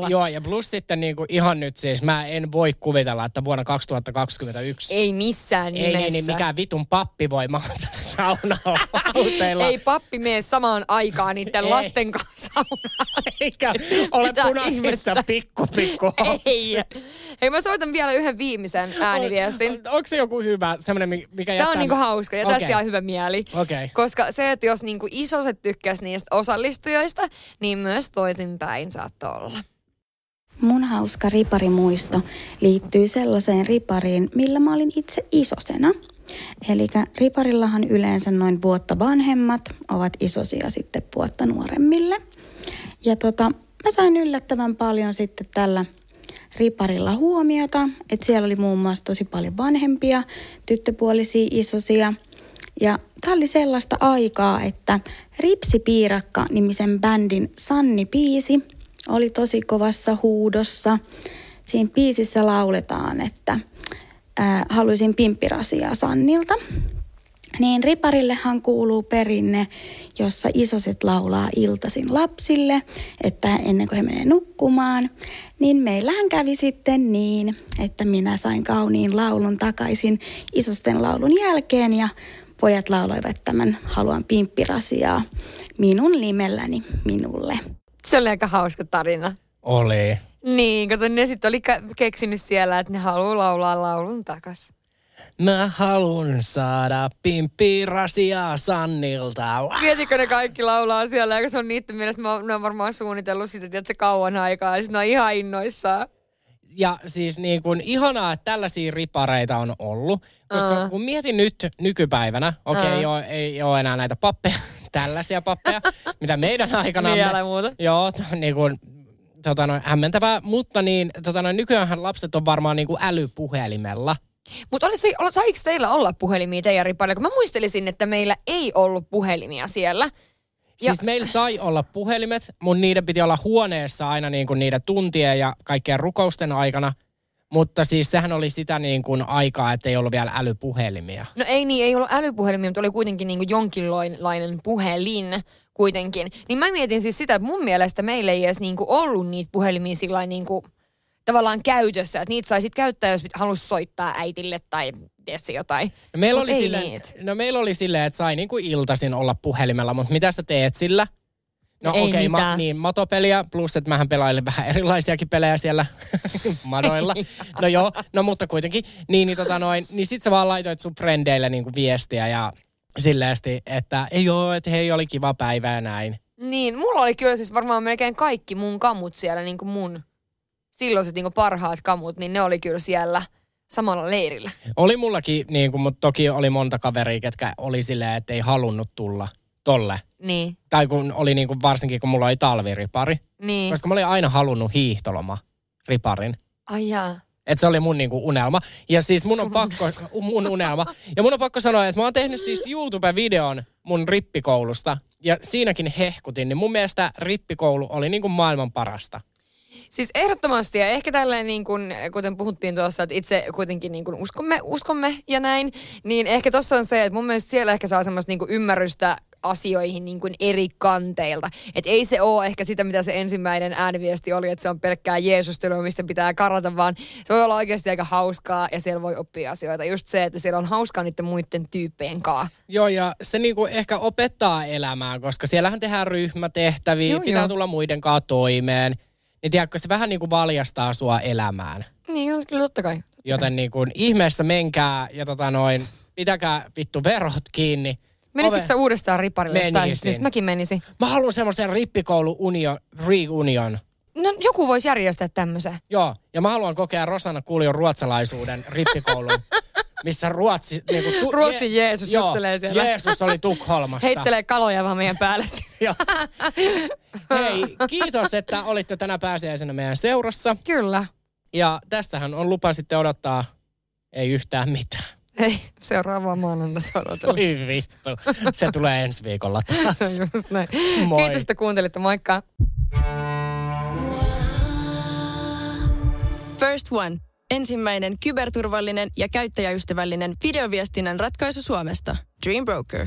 Joo, ja plus sitten niinku ihan nyt siis, mä en voi kuvitella, että vuonna 2021... Ei missään nimessä. Ei niin mikään vitun pappi voi maata saunalla. Ei pappi mene samaan aikaan niiden lasten kanssa saunaan. Eikä ole punaisissa pikku. Ei. Hei, mä soitan vielä yhden viimeisen ääniviestin. Onko se joku hyvä, semmoinen, mikä jättää... Tämä on niinku hauska ja tästä jää hyvä mieli. Okay. Koska se, että jos niinku isoset tykkäs niistä osallistujista, niin myös toisinpäin saattoi olla. Mun hauska riparimuisto liittyy sellaiseen ripariin, millä mä olin itse isosena. Elikkä riparillahan yleensä noin vuotta vanhemmat ovat isosia sitten vuotta nuoremmille. Ja mä sain yllättävän paljon sitten tällä riparilla huomiota, että siellä oli muun muassa tosi paljon vanhempia, tyttöpuolisia, isosia. Ja tämä oli sellaista aikaa, että Ripsipiirakka-nimisen bändin Sanni-biisi oli tosi kovassa huudossa. Siinä biisissä lauletaan, että haluaisin pimppirasiaa Sannilta. Niin riparillehan kuuluu perinne, jossa isoset laulaa iltaisin lapsille, että ennen kuin he menee nukkumaan. Niin meillähän kävi sitten niin, että minä sain kauniin laulun takaisin isosten laulun jälkeen ja pojat lauloivat tämän haluan pimppirasiaa minun nimelläni minulle. Se oli aika hauska tarina. Oli. Niin, kato ne sitten oli keksinyt siellä, että ne haluaa laulaa laulun takaisin. Mä haluun saada pimppirasiaa Sannilta. Mietitkö ne kaikki laulaa siellä, ja se on niiden mielestä, ne on varmaan suunnitellut sitä, tiedätkö, kauan aikaa, ja sit ne on ihan innoissaan. Ja siis niin kun ihanaa, että tällaisia ripareita on ollut, koska kun mietin nyt nykypäivänä, ei ole enää näitä pappeja, tällaisia pappeja, mitä meidän aikana... Vielä muuta. Joo, niin kun... hämmentävää, mutta niin, nykyäänhän lapset on varmaan niin kuin älypuhelimella. Mutta saiko teillä olla puhelimia teidän riparilla? Kun mä muistelisin, että meillä ei ollut puhelimia siellä. Siis meillä sai olla puhelimet, mutta niiden piti olla huoneessa aina niin kuin niiden tuntien ja kaikkien rukousten aikana. Mutta siis sehän oli sitä niin kuin aikaa, että ei ollut vielä älypuhelimia. No ei ollut älypuhelimia, mutta oli kuitenkin niin kuin jonkinlainen puhelin. Kuitenkin. Niin mä mietin siis sitä, että mun mielestä meillä ei edes niinku ollut niitä puhelimia sillä niinku tavallaan käytössä. Että niitä saisit käyttää, jos halusi soittaa äitille tai etsi jotain. No meillä oli silleen, että sai niinku iltaisin olla puhelimella, mutta mitä sä teet sillä? No okei, matopeliä, plus että mähän pelailen vähän erilaisiakin pelejä siellä madoilla. No joo, no mutta kuitenkin. Niin sit sä vaan laitoit sun frendeille niinku viestiä ja... Silleesti, että ei oo, että hei, oli kiva päivä ja näin. Niin, mulla oli kyllä siis varmaan melkein kaikki mun kamut siellä, niin kuin mun silloiset niin kuin parhaat kamut, niin ne oli kyllä siellä samalla leirillä. Oli mullakin, niin kuin, mutta toki oli monta kaveria, ketkä oli silleen, että ei halunnut tulla tolle. Niin. Tai kun oli niin kuin, varsinkin, kun mulla oli talviripari. Niin. Koska mä olin aina halunnut hiihtolomariparin. Ai jaa. Että se oli mun niinku unelma. Ja siis mun on pakko sanoa, että mä oon tehnyt siis YouTube-videon mun rippikoulusta. Ja siinäkin hehkutin. Niin mun mielestä rippikoulu oli niinku maailman parasta. Siis ehdottomasti. Ja ehkä tälleen niin kuin, kuten puhuttiin tuossa, että itse kuitenkin niin kuin uskomme ja näin. Niin ehkä tossa on se, että mun mielestä siellä ehkä saa semmoista niin kuin ymmärrystä asioihin niin kuin eri kanteilta. Että ei se ole ehkä sitä, mitä se ensimmäinen ääniviesti oli, että se on pelkkää jeesustelua, mistä pitää karata, vaan se voi olla oikeasti aika hauskaa ja siellä voi oppia asioita. Just se, että siellä on hauskaa niiden muiden tyyppien kaa. Joo, ja se niin kuin ehkä opettaa elämää, koska siellähän tehdään ryhmätehtäviä, tulla muiden kaa toimeen. Niin tiedätkö, se vähän niin kuin valjastaa sua elämään. Niin, no, kyllä totta kai. Joten niin kuin ihmeessä menkää ja pitäkää vittu verot kiinni. Menisitkö sä uudestaan riparille, jos pääsit nyt? Mäkin menisin. Mä haluan semmoisen rippikoulu reunion. No joku voisi järjestää tämmöisen. Joo, ja mä haluan kokea Rosanna Kuljun ruotsalaisuuden rippikoulun, missä Ruotsin Jeesus juttelee siellä. Jeesus oli Tukholmasta. Heittelee kaloja vaan meidän päälle. Joo. Hei, kiitos, että olitte tänä pääsiäisenä meidän seurassa. Kyllä. Ja tästähän on lupa sitten odottaa ei yhtään mitään. Ei, seuraavaa maanantaita odotellessa. Oi vittu, se tulee ensi viikolla taas. Se on just näin. Moi. Kiitos, että kuuntelitte. Moikka. First One. ensimmäinen kyberturvallinen ja käyttäjäystävällinen videoviestinnän ratkaisu Suomesta. Dream Broker.